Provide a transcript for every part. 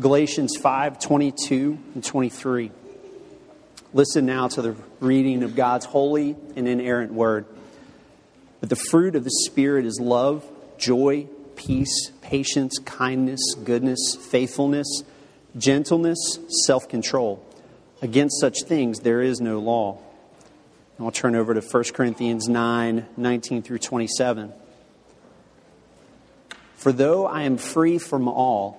Galatians 5, 22 and 23. Listen now to the reading of God's holy and inerrant word. But the fruit of the Spirit is love, joy, peace, patience, kindness, goodness, faithfulness, gentleness, self-control. Against such things there is no law. And I'll turn over to 1 Corinthians 9, 19 through 27. For though I am free from all,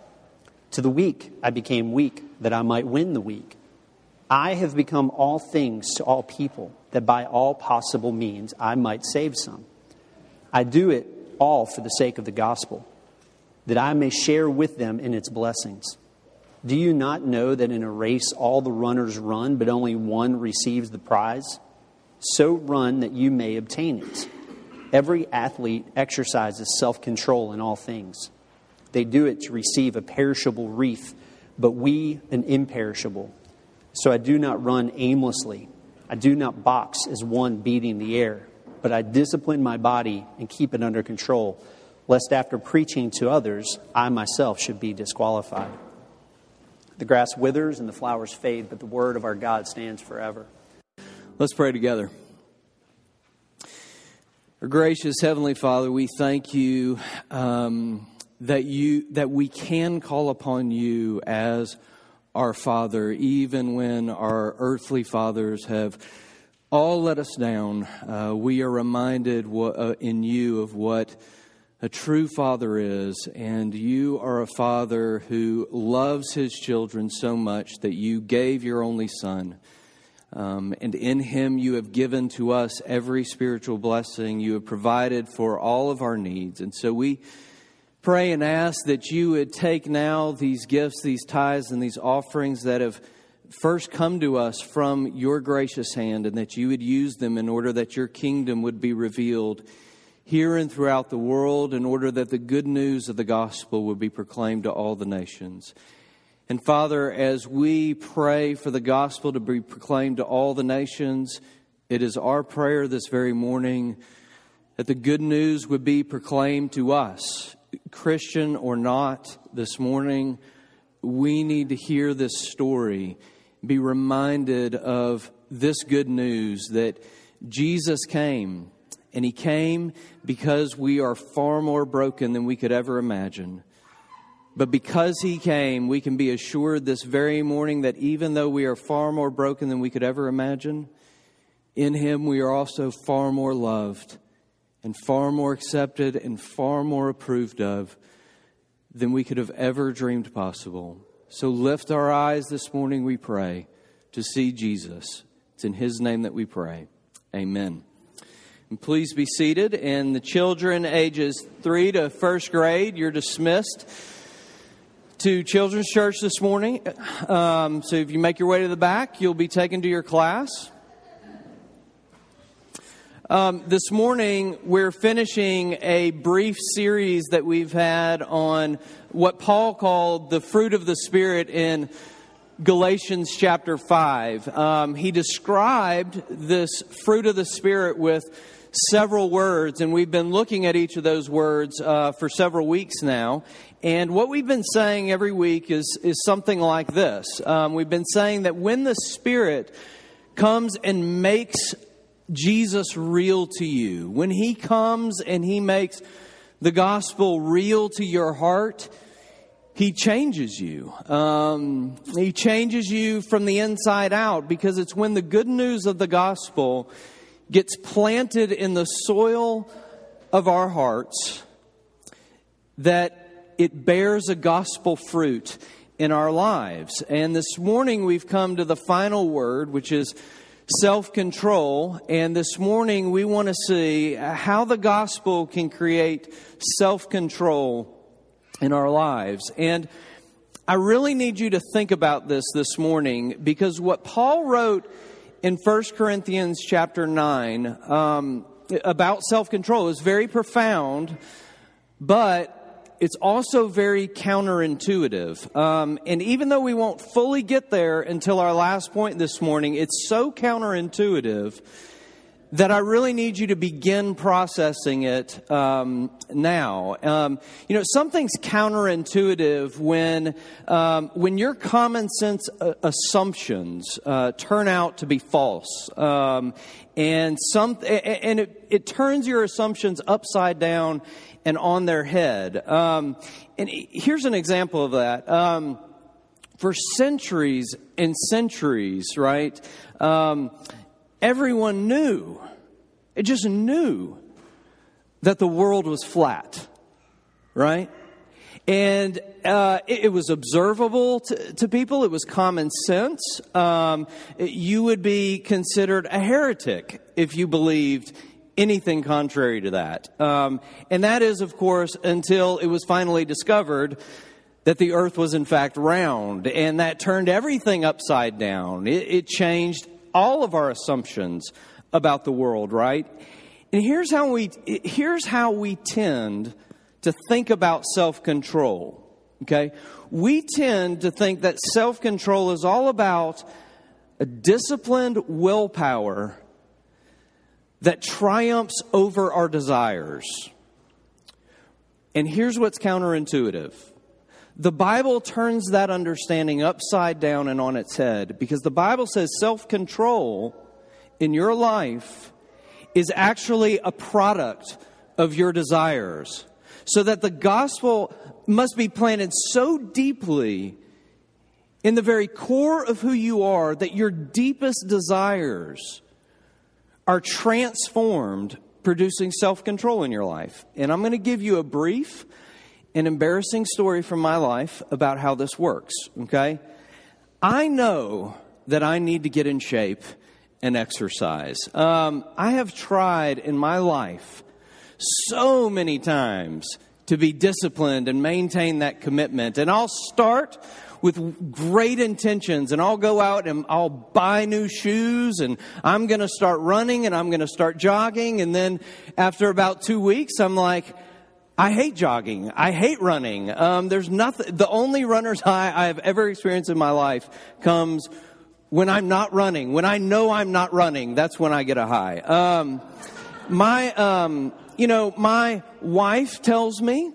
To the weak, I became weak, that I might win the weak. I have become all things to all people, that by all possible means I might save some. I do it all for the sake of the gospel, that I may share with them in its blessings. Do you not know that in a race all the runners run, but only one receives the prize? So run that you may obtain it. Every athlete exercises self-control in all things. They do it to receive a perishable wreath, but we an imperishable. So I do not run aimlessly. I do not box as one beating the air, but I discipline my body and keep it under control, lest after preaching to others, I myself should be disqualified. The grass withers and the flowers fade, but the word of our God stands forever. Let's pray together. Our gracious Heavenly Father, we thank you that we can call upon you as our Father, even when our earthly fathers have all let us down. We are reminded in you of what a true father is, and you are a father who loves his children so much that you gave your only son. And in him you have given to us every spiritual blessing. You have provided for all of our needs. And so we pray and ask that you would take now these gifts, these tithes, and these offerings that have first come to us from your gracious hand, and that you would use them in order that your kingdom would be revealed here and throughout the world, in order that the good news of the gospel would be proclaimed to all the nations. And Father, as we pray for the gospel to be proclaimed to all the nations, it is our prayer this very morning that the good news would be proclaimed to us. Christian or not, this morning, we need to hear this story, be reminded of this good news that Jesus came. And he came because we are far more broken than we could ever imagine. But because he came, we can be assured this very morning that even though we are far more broken than we could ever imagine, in him we are also far more loved and far more accepted and far more approved of than we could have ever dreamed possible. So lift our eyes this morning, we pray, to see Jesus. It's in his name that we pray. Amen. And please be seated. And the children ages 3 to 1st grade, you're dismissed to Children's Church this morning. So if you make your way to the back, you'll be taken to your class. This morning, we're finishing a brief series that we've had on what Paul called the fruit of the Spirit in Galatians chapter 5. He described this fruit of the Spirit with several words, and we've been looking at each of those words for several weeks now. And what we've been saying every week is something like this. We've been saying that when the Spirit comes and makes Jesus real to you, when he comes and he makes the gospel real to your heart, he changes you. He changes you from the inside out, because it's when the good news of the gospel gets planted in the soil of our hearts that it bears a gospel fruit in our lives. And this morning we've come to the final word, which is self-control. And this morning we want to see how the gospel can create self-control in our lives. And I really need you to think about this morning, because what Paul wrote in 1 Corinthians chapter 9 about self-control is very profound, but it's also very counterintuitive. And even though we won't fully get there until our last point this morning, it's so counterintuitive that I really need you to begin processing it now. You know, something's counterintuitive when your common sense assumptions turn out to be false, and it turns your assumptions upside down and on their head. And here's an example of that. For centuries and centuries, right? Everyone knew, it just knew that the world was flat, right? And it was observable to people. It was common sense. You would be considered a heretic if you believed anything contrary to that. And that is, of course, until it was finally discovered that the earth was, in fact, round. And that turned everything upside down. It changed all of our assumptions about the world, right? And here's how we tend to think about self-control, okay? We tend to think that self-control is all about a disciplined willpower that triumphs over our desires. And here's what's counterintuitive. The Bible turns that understanding upside down and on its head, because the Bible says self-control in your life is actually a product of your desires, so that the gospel must be planted so deeply in the very core of who you are that your deepest desires are transformed, producing self-control in your life. And I'm going to give you a brief and embarrassing story from my life about how this works, okay? I know that I need to get in shape and exercise. I have tried in my life so many times to be disciplined and maintain that commitment. And I'll start with great intentions, and I'll go out and I'll buy new shoes, and I'm going to start running, and I'm going to start jogging. And then after about 2 weeks, I'm like, I hate jogging. I hate running. There's nothing. The only runner's high I've ever experienced in my life comes when I'm not running. When I know I'm not running, that's when I get a high. My wife tells me,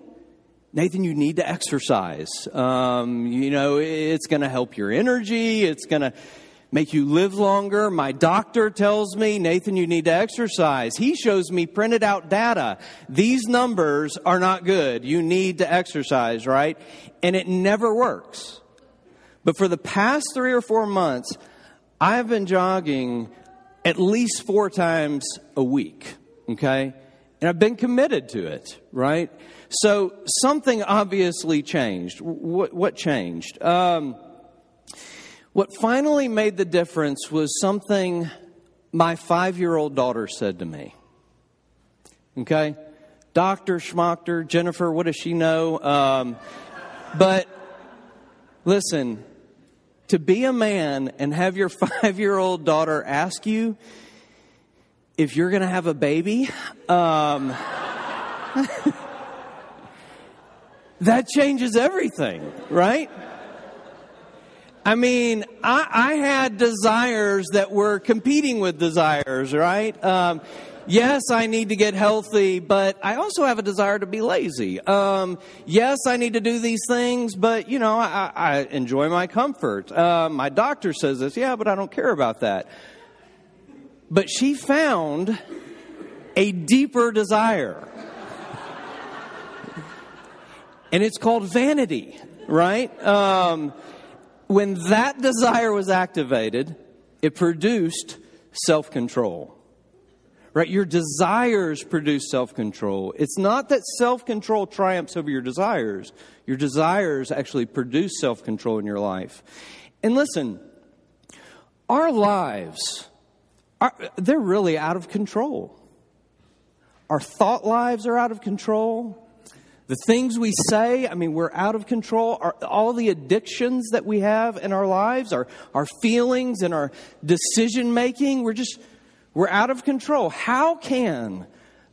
Nathan, you need to exercise. It's going to help your energy. It's going to make you live longer. My doctor tells me, Nathan, you need to exercise. He shows me printed out data. These numbers are not good. You need to exercise, right? And it never works. But for the past 3 or 4 months, I've been jogging at least 4 times a week, okay? And I've been committed to it, right? So something obviously changed. What changed? What finally made the difference was something my 5-year-old daughter said to me. Okay? Dr. Schmachter, Jennifer, what does she know? But listen, to be a man and have your 5-year-old daughter ask you if you're going to have a baby, that changes everything, right? I mean, I had desires that were competing with desires, right? Yes, I need to get healthy, but I also have a desire to be lazy. Yes, I need to do these things, but, you know, I enjoy my comfort. My doctor says this, yeah, but I don't care about that. But she found a deeper desire. And it's called vanity, right? When that desire was activated, it produced self-control, right? Your desires produce self-control. It's not that self-control triumphs over your desires. Your desires actually produce self-control in your life. And listen, our lives, they're really out of control. Our thought lives are out of control. The things we say, I mean, we're out of control. All the addictions that we have in our lives, our feelings and our decision-making, we're out of control. How can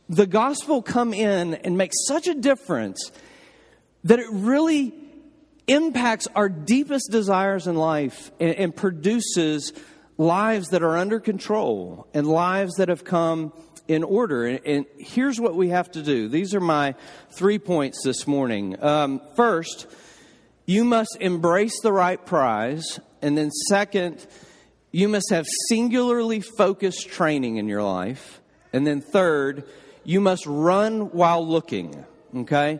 the gospel come in and make such a difference that it really impacts our deepest desires in life and produces lives that are under control and lives that have come in order? And here's what we have to do. These are my 3 points this morning. First, you must embrace the right prize. And then second, you must have singularly focused training in your life. And then third, you must run while looking. Okay?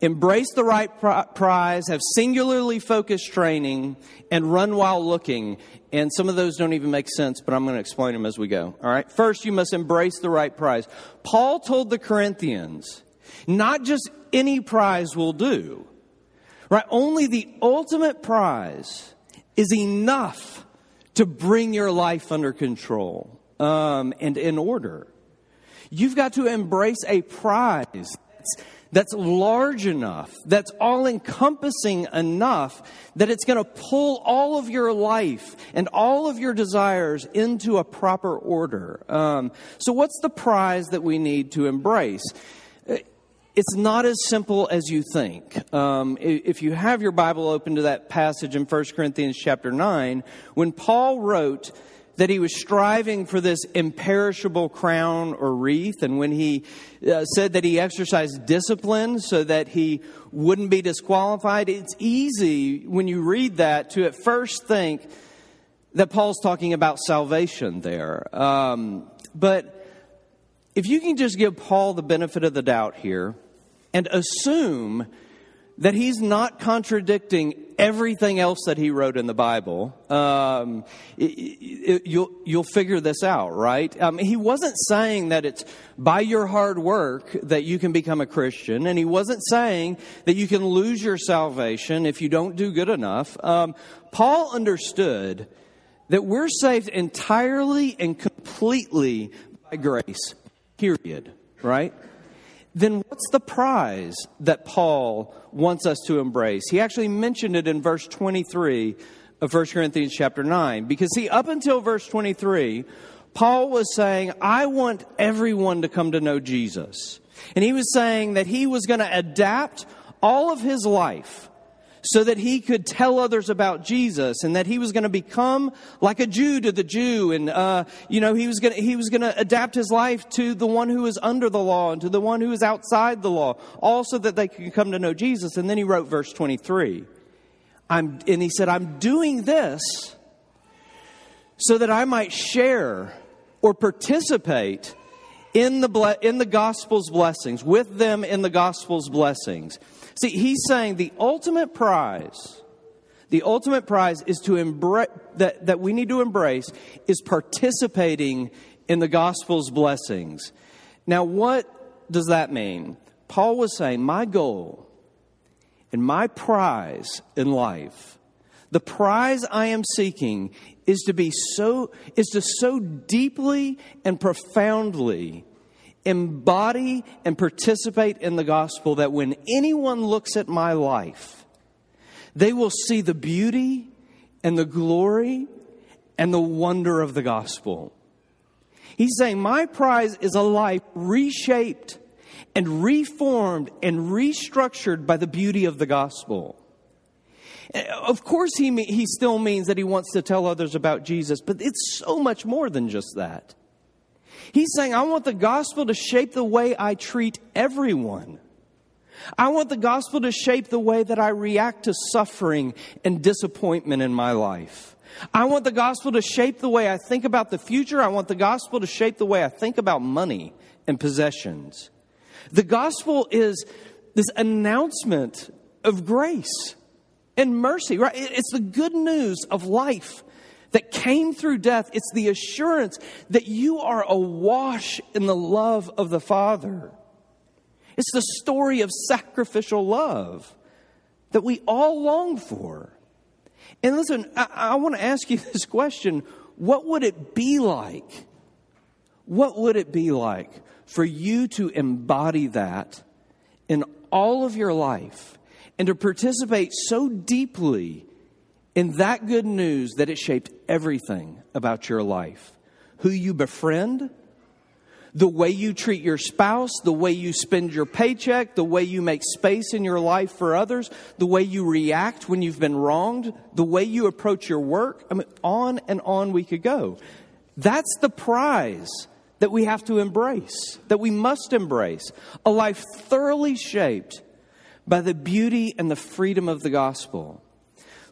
Embrace the right prize, have singularly focused training, and run while looking. And some of those don't even make sense, but I'm going to explain them as we go. All right. First, you must embrace the right prize. Paul told the Corinthians, not just any prize will do, right? Only the ultimate prize is enough to bring your life under control and in order. You've got to embrace a prize that's large enough, that's all-encompassing enough that it's going to pull all of your life and all of your desires into a proper order. So what's the prize that we need to embrace? It's not as simple as you think. If you have your Bible open to that passage in 1 Corinthians chapter 9, when Paul wrote that he was striving for this imperishable crown or wreath, and when he said that he exercised discipline so that he wouldn't be disqualified, it's easy when you read that to at first think that Paul's talking about salvation there. But if you can just give Paul the benefit of the doubt here and assume that he's not contradicting everything else that he wrote in the Bible, you'll figure this out, right? He wasn't saying that it's by your hard work that you can become a Christian, and he wasn't saying that you can lose your salvation if you don't do good enough. Paul understood that we're saved entirely and completely by grace, period, right? Then what's the prize that Paul wants us to embrace? He actually mentioned it in verse 23 of 1 Corinthians chapter 9. Because see, up until verse 23, Paul was saying, I want everyone to come to know Jesus. And he was saying that he was going to adapt all of his life so that he could tell others about Jesus, and that he was going to become like a Jew to the Jew, and he was going to adapt his life to the one who is under the law and to the one who is outside the law, all so that they could come to know Jesus. And then he wrote verse 23, and he said, "I'm doing this so that I might share or participate in the gospel's blessings with them in the gospel's blessings." See, he's saying the ultimate prize is to embrace, that we need to embrace, is participating in the gospel's blessings. Now, what does that mean? Paul was saying, my goal and my prize in life, the prize I am seeking, is to so deeply and profoundly embody and participate in the gospel that when anyone looks at my life, they will see the beauty and the glory and the wonder of the gospel. He's saying my prize is a life reshaped and reformed and restructured by the beauty of the gospel. Of course, he still means that he wants to tell others about Jesus, but it's so much more than just that. He's saying, I want the gospel to shape the way I treat everyone. I want the gospel to shape the way that I react to suffering and disappointment in my life. I want the gospel to shape the way I think about the future. I want the gospel to shape the way I think about money and possessions. The gospel is this announcement of grace and mercy, right? It's the good news of life that came through death. It's the assurance that you are awash in the love of the Father. It's the story of sacrificial love that we all long for. And listen, I want to ask you this question. What would it be like? What would it be like for you to embody that in all of your life and to participate so deeply in that good news that it shaped everything about your life. Who you befriend, the way you treat your spouse, the way you spend your paycheck, the way you make space in your life for others, the way you react when you've been wronged, the way you approach your work. I mean, on and on we could go. That's the prize that we have to embrace, that we must embrace. A life thoroughly shaped by the beauty and the freedom of the gospel.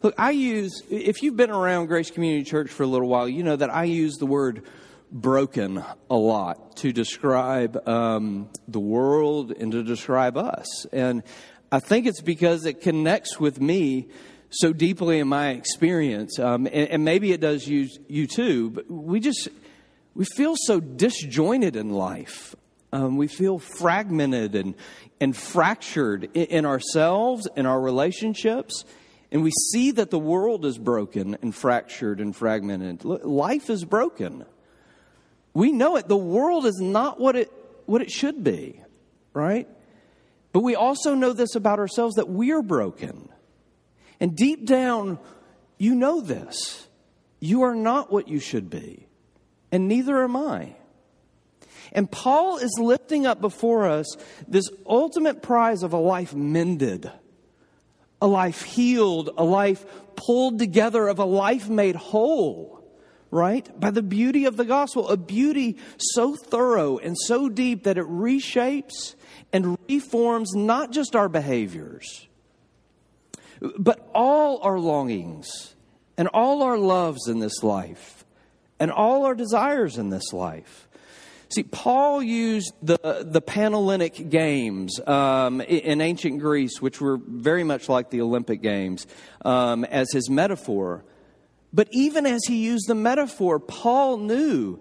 Look, if you've been around Grace Community Church for a little while, you know that I use the word broken a lot to describe the world and to describe us. And I think it's because it connects with me so deeply in my experience. And maybe it does you too, but we feel so disjointed in life. We feel fragmented and fractured in ourselves, in our relationships. And we see that the world is broken and fractured and fragmented. Life is broken. We know it. The world is not what it should be, right? But we also know this about ourselves, that we are broken. And deep down, you know this. You are not what you should be. And neither am I. And Paul is lifting up before us this ultimate prize of a life mended, a life healed, a life pulled together, of a life made whole, right? By the beauty of the gospel, a beauty so thorough and so deep that it reshapes and reforms not just our behaviors, but all our longings and all our loves in this life and all our desires in this life. See, Paul used the Panhellenic Games in ancient Greece, which were very much like the Olympic Games, as his metaphor. But even as he used the metaphor, Paul knew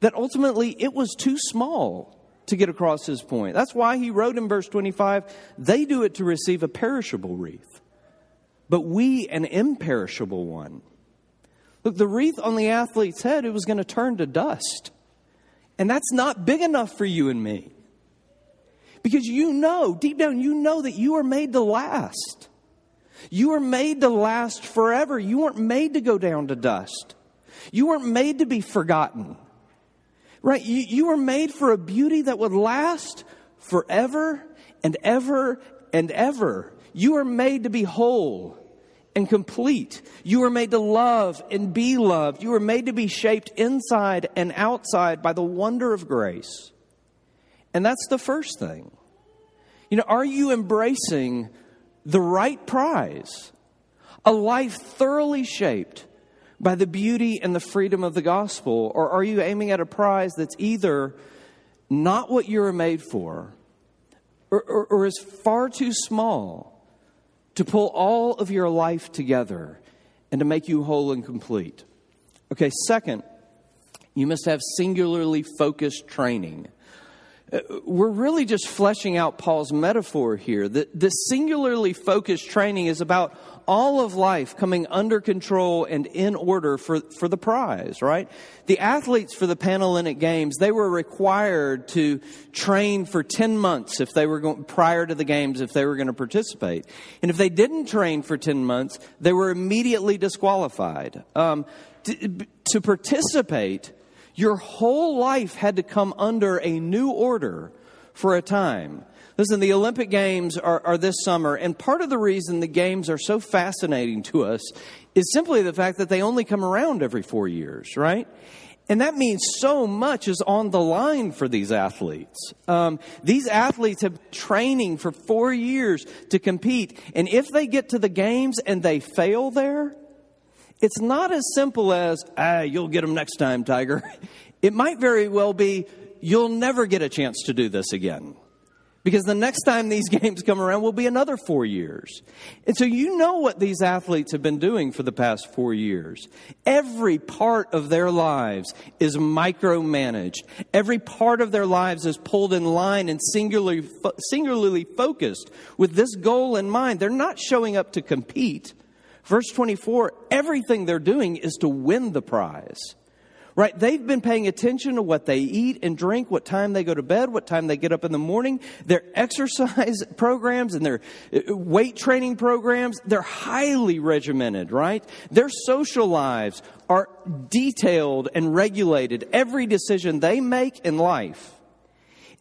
that ultimately it was too small to get across his point. That's why he wrote in verse 25, "They do it to receive a perishable wreath, but we an imperishable one." Look, the wreath on the athlete's head, it was going to turn to dust. And that's not big enough for you and me. Because you know, deep down, you know that you are made to last. You are made to last forever. You weren't made to go down to dust. You weren't made to be forgotten. Right? You were made for a beauty that would last forever and ever and ever. You are made to be whole and complete. You were made to love and be loved. You were made to be shaped inside and outside by the wonder of grace. And that's the first thing. You know, are you embracing the right prize? A life thoroughly shaped by the beauty and the freedom of the gospel? Or are you aiming at a prize that's either not what you were made for, or is far too small to pull all of your life together and to make you whole and complete? Okay, second, you must have singularly focused training. We're really just fleshing out Paul's metaphor here. The singularly focused training is about all of life coming under control and in order for the prize, right? The athletes for the Panhellenic Games, they were required to train for 10 months if they were going, prior to the games, if they were going to participate. And if they didn't train for 10 months, they were immediately disqualified. To participate, your whole life had to come under a new order for a time. Listen, the Olympic Games are this summer, and part of the reason the games are so fascinating to us is simply the fact that they only come around every 4 years, right? And that means so much is on the line for these athletes. These athletes have been training for 4 years to compete, and if they get to the games and they fail there, it's not as simple as, you'll get them next time, Tiger. It might very well be, you'll never get a chance to do this again. Because the next time these games come around will be another 4 years. And so you know what these athletes have been doing for the past 4 years. Every part of their lives is micromanaged. Every part of their lives is pulled in line and singularly focused with this goal in mind. They're not showing up to compete. Verse 24, everything they're doing is to win the prize. right? They've been paying attention to what they eat and drink, what time they go to bed, what time they get up in the morning, their exercise programs and their weight training programs. They're highly regimented, right? Their social lives are detailed and regulated. Every decision they make in life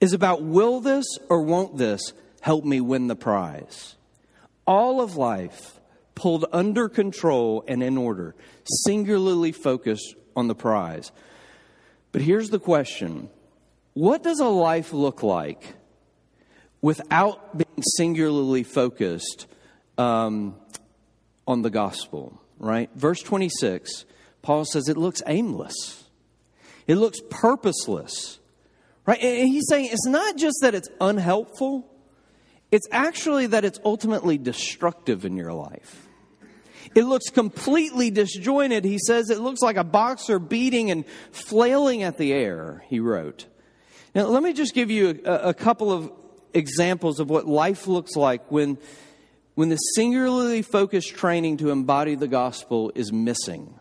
is about, will this or won't this help me win the prize? All of life pulled under control and in order, singularly focused on the prize. But here's the question. What does a life look like without being singularly focused on the gospel, right? Verse 26, Paul says it looks aimless. It looks purposeless, right? And he's saying it's not just that it's unhelpful. It's actually that it's ultimately destructive in your life. It looks completely disjointed. He says it looks like a boxer beating and flailing at the air, he wrote. Now, let me just give you a couple of examples of what life looks like when the singularly focused training to embody the gospel is missing.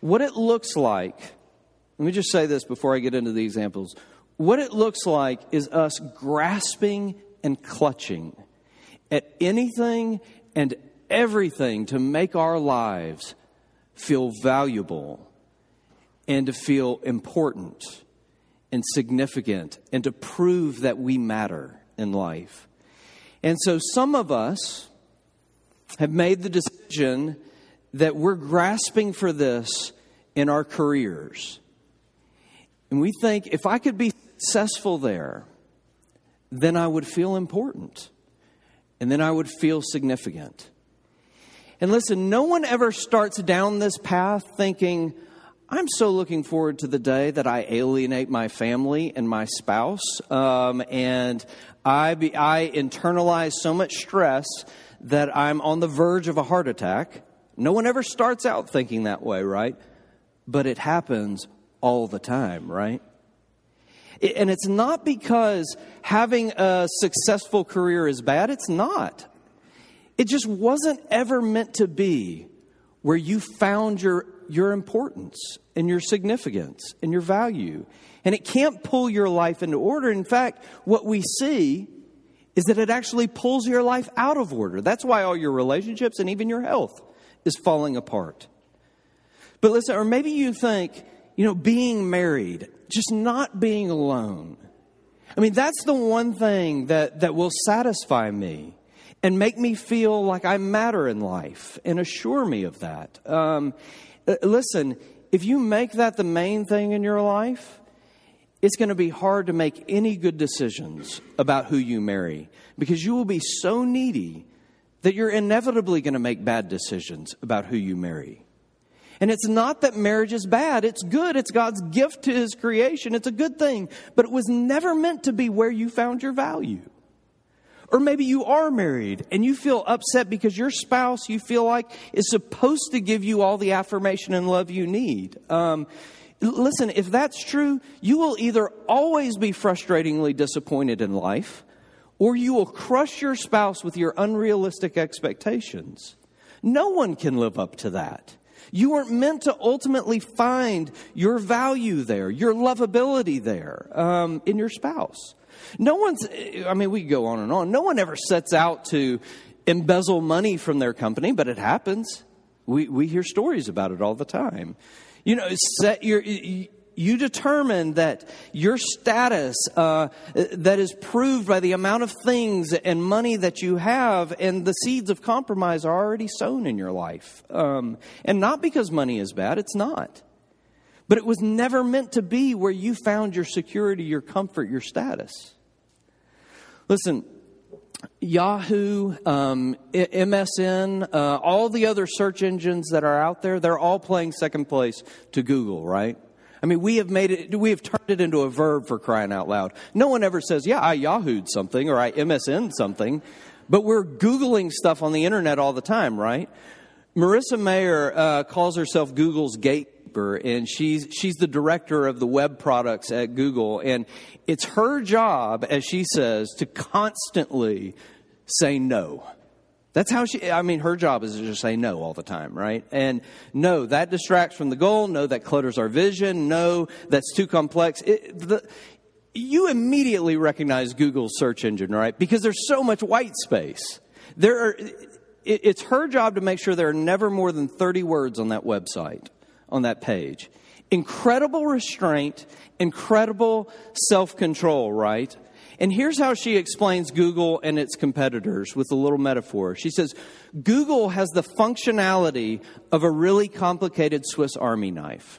What it looks like, let me just say this before I get into the examples. What it looks like is us grasping and clutching at anything and everything to make our lives feel valuable and to feel important and significant and to prove that we matter in life. And so some of us have made the decision that we're grasping for this in our careers. And we think, if I could be successful there, then I would feel important, and then I would feel significant. And listen, no one ever starts down this path thinking, I'm so looking forward to the day that I alienate my family and my spouse, and I internalize so much stress that I'm on the verge of a heart attack. No one ever starts out thinking that way, right? But it happens all the time, right? And it's not because having a successful career is bad. It's not. It just wasn't ever meant to be where you found your importance and your significance and your value. And it can't pull your life into order. In fact, what we see is that it actually pulls your life out of order. That's why all your relationships and even your health is falling apart. But listen, or maybe you think, you know, being married, just not being alone. I mean, that's the one thing that will satisfy me and make me feel like I matter in life and assure me of that. Listen, if you make that the main thing in your life, it's going to be hard to make any good decisions about who you marry because you will be so needy that you're inevitably going to make bad decisions about who you marry. And it's not that marriage is bad. It's good. It's God's gift to his creation. It's a good thing. But it was never meant to be where you found your value. Or maybe you are married and you feel upset because your spouse, you feel like, is supposed to give you all the affirmation and love you need. Listen, if that's true, you will either always be frustratingly disappointed in life, or you will crush your spouse with your unrealistic expectations. No one can live up to that. You weren't meant to ultimately find your value there, your lovability there, in your spouse. We go on and on. No one ever sets out to embezzle money from their company, but it happens. We hear stories about it all the time. You know, you determine that your status that is proved by the amount of things and money that you have, and the seeds of compromise are already sown in your life. And not because money is bad, it's not. But it was never meant to be where you found your security, your comfort, your status. Listen, Yahoo, MSN, all the other search engines that are out there, they're all playing second place to Google, right? I mean, we have turned it into a verb, for crying out loud. No one ever says, yeah, I Yahooed something or I MSN'd something, but we're Googling stuff on the internet all the time, right? Marissa Mayer calls herself Google's gatekeeper, and she's the director of the web products at Google. And it's her job, as she says, to constantly say no That's how she, I mean, her job is to just say no all the time, right? And no, that distracts from the goal. No, that clutters our vision. No, that's too complex. You immediately recognize Google's search engine, right? Because there's so much white space. It's her job to make sure there are never more than 30 words on that website, on that page. Incredible restraint, incredible self-control, right? And here's how she explains Google and its competitors with a little metaphor. She says, Google has the functionality of a really complicated Swiss Army knife,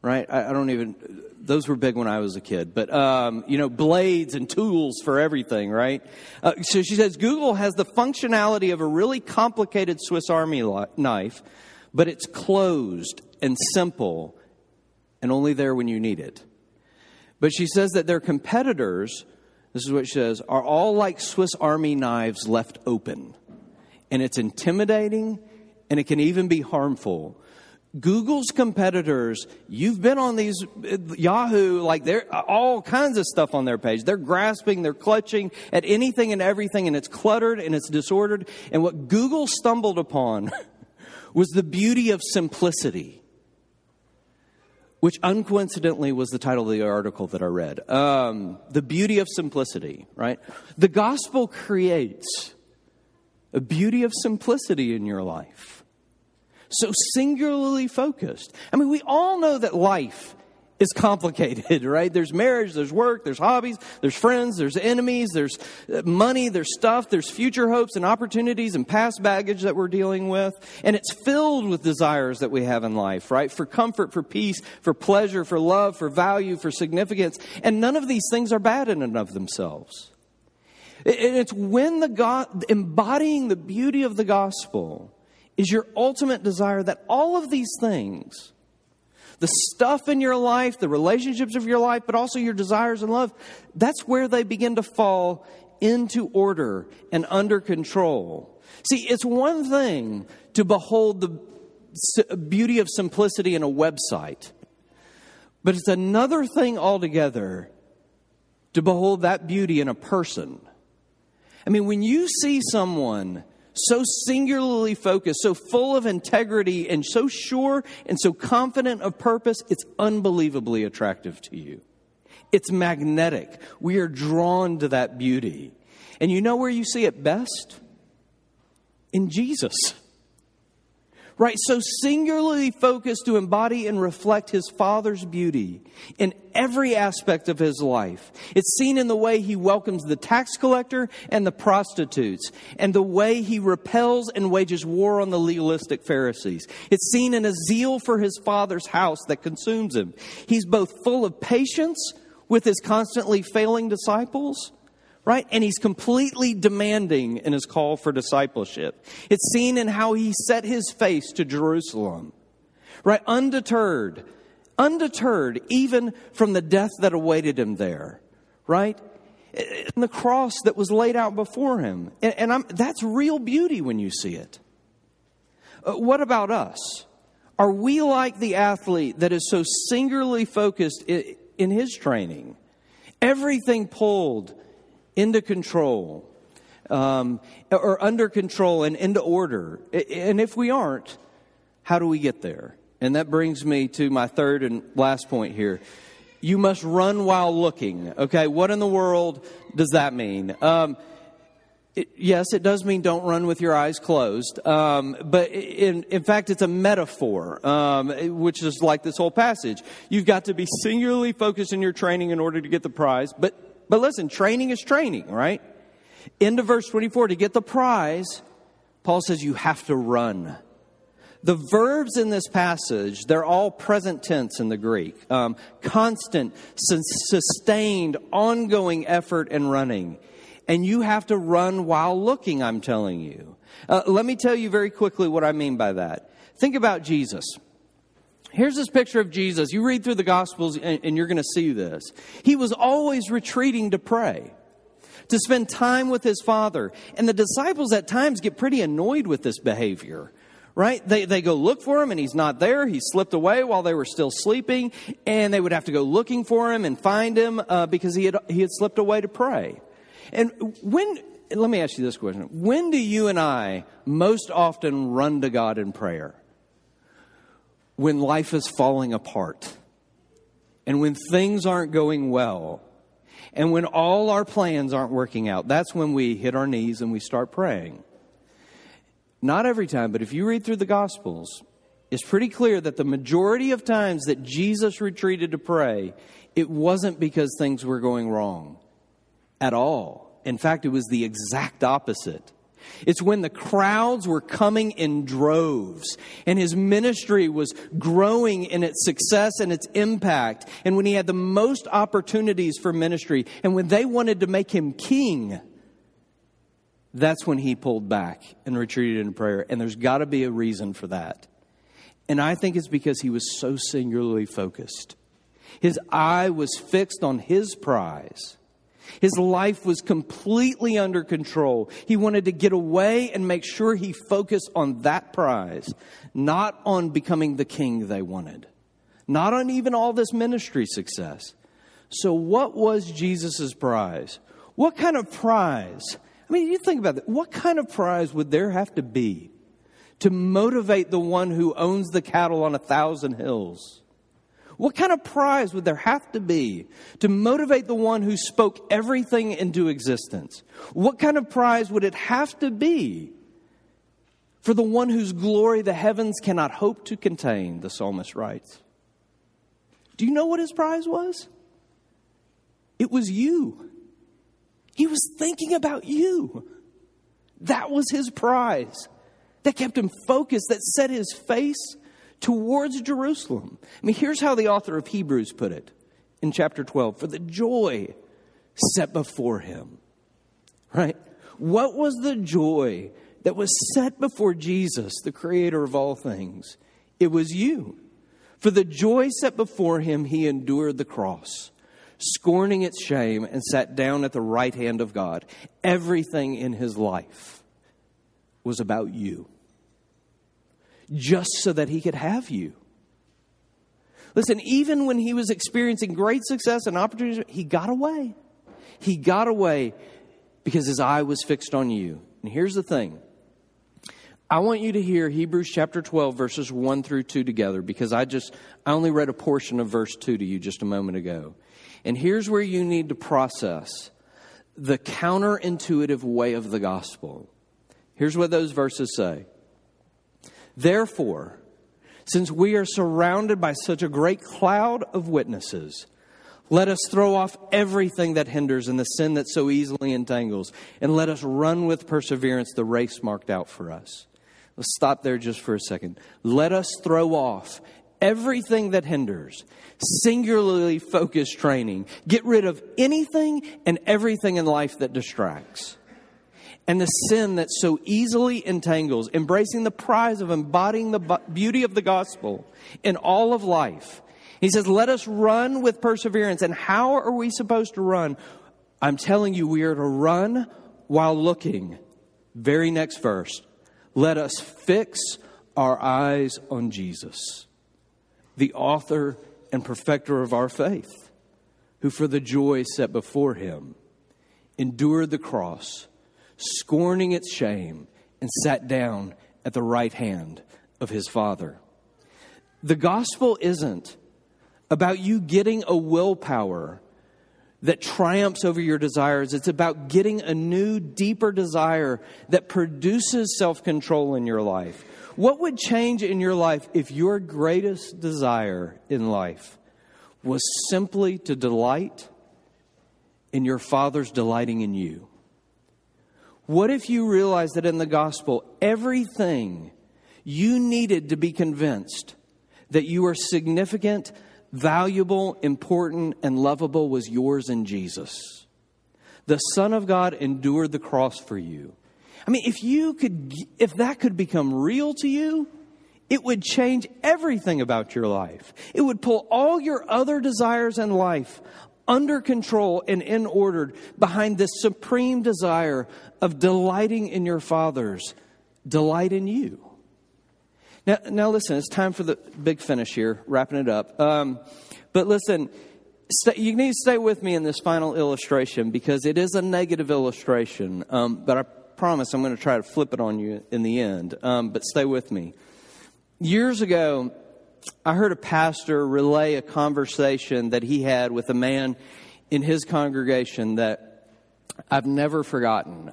right? I don't even, those were big when I was a kid, but, blades and tools for everything, right? So she says, Google has the functionality of a really complicated Swiss Army knife, but it's closed and simple and only there when you need it. But she says that their competitors, this is what she says, are all like Swiss Army knives left open. And it's intimidating, and it can even be harmful. Google's competitors, you've been on these, Yahoo, like they're all kinds of stuff on their page. They're grasping, they're clutching at anything and everything, and it's cluttered and it's disordered. And what Google stumbled upon was the beauty of simplicity, which uncoincidentally was the title of the article that I read. The beauty of simplicity, right? The gospel creates a beauty of simplicity in your life. So singularly focused. I mean, we all know that life is complicated, right? There's marriage, there's work, there's hobbies, there's friends, there's enemies, there's money, there's stuff, there's future hopes and opportunities and past baggage that we're dealing with. And it's filled with desires that we have in life, right? For comfort, for peace, for pleasure, for love, for value, for significance. And none of these things are bad in and of themselves. And it's when the God, embodying the beauty of the gospel is your ultimate desire that all of these things, the stuff in your life, the relationships of your life, but also your desires and love, that's where they begin to fall into order and under control. See, it's one thing to behold the beauty of simplicity in a website, but it's another thing altogether to behold that beauty in a person. I mean, when you see someone so singularly focused, so full of integrity, and so sure and so confident of purpose, it's unbelievably attractive to you. It's magnetic. We are drawn to that beauty. And you know where you see it best? In Jesus. Right? So singularly focused to embody and reflect his Father's beauty in every aspect of his life. It's seen in the way he welcomes the tax collector and the prostitutes, and the way he repels and wages war on the legalistic Pharisees. It's seen in a zeal for his Father's house that consumes him. He's both full of patience with his constantly failing disciples, right? And he's completely demanding in his call for discipleship. It's seen in how he set his face to Jerusalem, right? Undeterred even from the death that awaited him there, right? And the cross that was laid out before him. And that's real beauty when you see it. What about us? Are we like the athlete that is so singularly focused in his training? Everything pulled into control, or under control and into order. And if we aren't, how do we get there? And that brings me to my third and last point here. You must run while looking. Okay, what in the world does that mean? Yes, it does mean don't run with your eyes closed. But in fact, it's a metaphor, which is like this whole passage. You've got to be singularly focused in your training in order to get the prize. But listen, training is training, right? Into verse 24, to get the prize, Paul says you have to run. The verbs in this passage, they're all present tense in the Greek. Constant, sustained, ongoing effort and running. And you have to run while looking, I'm telling you. Let me tell you very quickly what I mean by that. Think about Jesus. Here's this picture of Jesus. You read through the Gospels and you're going to see this. He was always retreating to pray, to spend time with his Father. And the disciples at times get pretty annoyed with this behavior, right? They go look for him and he's not there. He slipped away while they were still sleeping. And they would have to go looking for him and find him because he had slipped away to pray. And when let me ask you this question. When do you and I most often run to God in prayer? When life is falling apart, and when things aren't going well, and when all our plans aren't working out, that's when we hit our knees and we start praying. Not every time, but if you read through the Gospels, it's pretty clear that the majority of times that Jesus retreated to pray, it wasn't because things were going wrong at all. In fact, it was the exact opposite. It's when the crowds were coming in droves and his ministry was growing in its success and its impact, and when he had the most opportunities for ministry, and when they wanted to make him king, that's when he pulled back and retreated in prayer. And there's got to be a reason for that. And I think it's because he was so singularly focused. His eye was fixed on his prize. His life was completely under control. He wanted to get away and make sure he focused on that prize, not on becoming the king they wanted, not on even all this ministry success. So what was Jesus' prize? What kind of prize? I mean, you think about that. What kind of prize would there have to be to motivate the one who owns the cattle on 1,000 hills? What kind of prize would there have to be to motivate the one who spoke everything into existence? What kind of prize would it have to be for the one whose glory the heavens cannot hope to contain, the psalmist writes? Do you know what his prize was? It was you. He was thinking about you. That was his prize. That kept him focused, that set his face towards Jerusalem. I mean, here's how the author of Hebrews put it in chapter 12. For the joy set before him. Right? What was the joy that was set before Jesus, the creator of all things? It was you. For the joy set before him, he endured the cross, scorning its shame, and sat down at the right hand of God. Everything in his life was about you, just so that he could have you. Listen, even when he was experiencing great success and opportunity, he got away. He got away because his eye was fixed on you. And here's the thing. I want you to hear Hebrews chapter 12, verses 1 through 2 together, because I only read a portion of verse 2 to you just a moment ago. And here's where you need to process the counterintuitive way of the gospel. Here's what those verses say. Therefore, since we are surrounded by such a great cloud of witnesses, let us throw off everything that hinders and the sin that so easily entangles, and let us run with perseverance the race marked out for us. Let's stop there just for a second. Let us throw off everything that hinders, singularly focused training. Get rid of anything and everything in life that distracts, and the sin that so easily entangles, embracing the prize of embodying the beauty of the gospel in all of life. He says, let us run with perseverance. And how are we supposed to run? I'm telling you, we are to run while looking. Very next verse. Let us fix our eyes on Jesus, the author and perfecter of our faith, who for the joy set before him endured the cross, scorning its shame, and sat down at the right hand of his Father. The gospel isn't about you getting a willpower that triumphs over your desires. It's about getting a new, deeper desire that produces self-control in your life. What would change in your life if your greatest desire in life was simply to delight in your Father's delighting in you? What if you realized that in the gospel, everything you needed to be convinced that you are significant, valuable, important, and lovable was yours in Jesus? The Son of God endured the cross for you. I mean, if that could become real to you, it would change everything about your life. It would pull all your other desires in life under control and in order behind this supreme desire of delighting in your Father's delight in you. Now listen, it's time for the big finish here, wrapping it up. But listen, You need to stay with me in this final illustration because it is a negative illustration, but I promise I'm going to try to flip it on you in the end, but stay with me. Years ago, I heard a pastor relay a conversation that he had with a man in his congregation that I've never forgotten.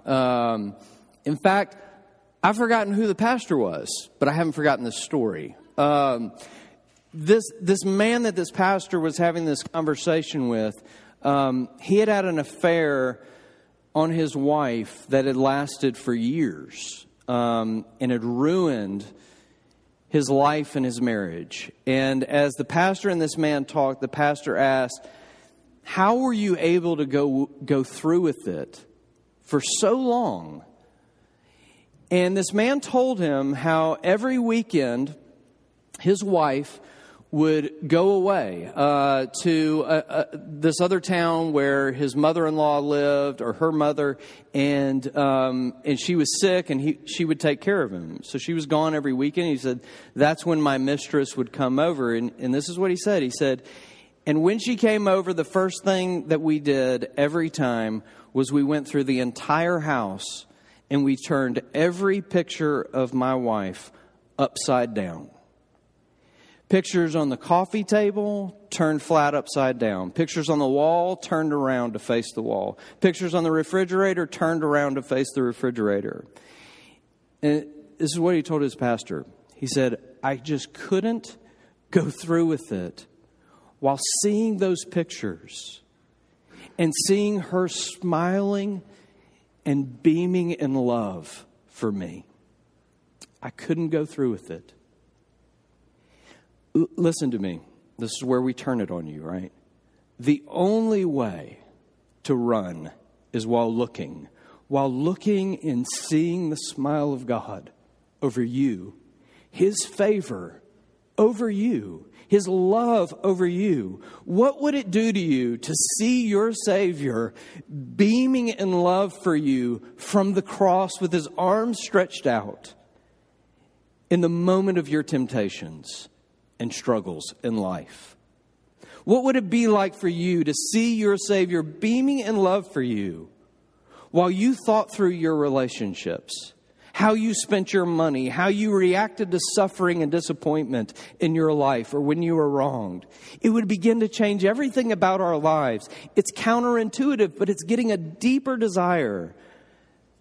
In fact, I've forgotten who the pastor was, but I haven't forgotten this story. This man that this pastor was having this conversation with, he had an affair on his wife that had lasted for years and had ruined his life and his marriage. And as the pastor and this man talked, the pastor asked, "How were you able to go through with it for so long?" And this man told him how every weekend his wife would go away to this other town where his mother-in-law lived, or her mother, and she was sick, and she would take care of him. So she was gone every weekend. He said, "That's when my mistress would come over." And this is what he said. He said, "And when she came over, the first thing that we did every time was we went through the entire house, and we turned every picture of my wife upside down. Pictures on the coffee table, turned flat upside down. Pictures on the wall, turned around to face the wall. Pictures on the refrigerator, turned around to face the refrigerator." And this is what he told his pastor. He said, "I just couldn't go through with it while seeing those pictures and seeing her smiling and beaming in love for me. I couldn't go through with it." Listen to me. This is where we turn it on you, right? The only way to run is while looking and seeing the smile of God over you, His favor over you, His love over you. What would it do to you to see your Savior beaming in love for you from the cross with His arms stretched out in the moment of your temptations and struggles in life? What would it be like for you to see your Savior beaming in love for you while you thought through your relationships, how you spent your money, how you reacted to suffering and disappointment in your life or when you were wronged? It would begin to change everything about our lives. It's counterintuitive, but it's getting a deeper desire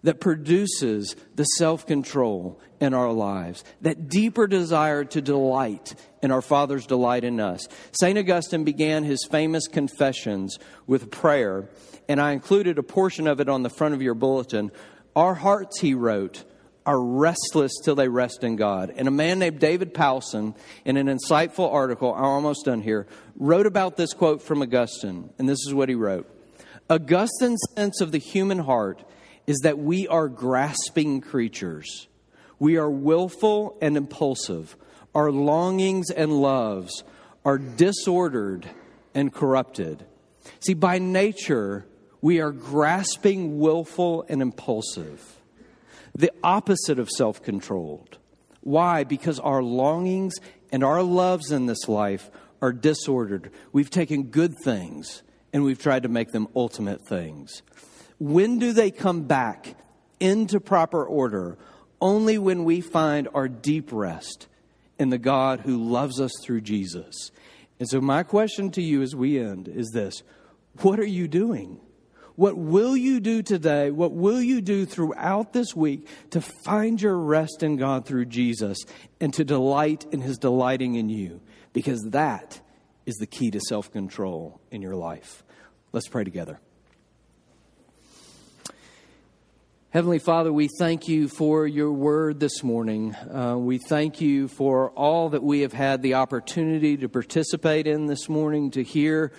that produces the self-control in our lives, that deeper desire to delight in our Father's delight in us. St. Augustine began his famous confessions with prayer, and I included a portion of it on the front of your bulletin. "Our hearts," he wrote, "are restless till they rest in God." And a man named David Paulson, in an insightful article, I'm almost done here, wrote about this quote from Augustine, and this is what he wrote. "Augustine's sense of the human heart is that we are grasping creatures. We are willful and impulsive. Our longings and loves are disordered and corrupted." See, by nature, we are grasping, willful, and impulsive, the opposite of self-controlled. Why? Because our longings and our loves in this life are disordered. We've taken good things and we've tried to make them ultimate things. When do they come back into proper order? Only when we find our deep rest in the God who loves us through Jesus. And so my question to you as we end is this: what are you doing? What will you do today? What will you do throughout this week to find your rest in God through Jesus and to delight in His delighting in you? Because that is the key to self-control in your life. Let's pray together. Heavenly Father, we thank you for your word this morning. We thank you for all that we have had the opportunity to participate in this morning, to hear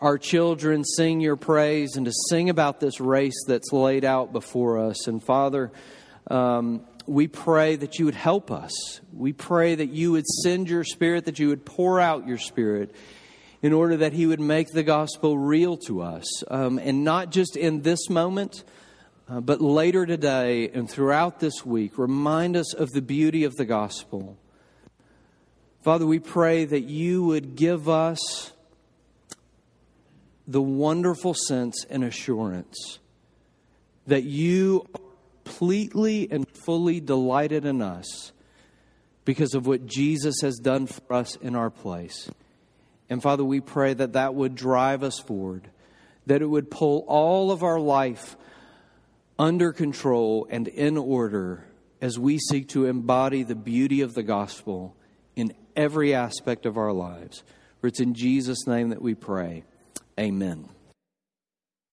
our children sing your praise and to sing about this race that's laid out before us. And Father, we pray that you would help us. We pray that you would send your Spirit, that you would pour out your Spirit, in order that he would make the gospel real to us, and not just in this moment, but later today and throughout this week. Remind us of the beauty of the gospel. Father, we pray that you would give us the wonderful sense and assurance that you are completely and fully delighted in us because of what Jesus has done for us in our place. And Father, we pray that that would drive us forward, that it would pull all of our life under control and in order as we seek to embody the beauty of the gospel in every aspect of our lives. For it's in Jesus' name that we pray. Amen.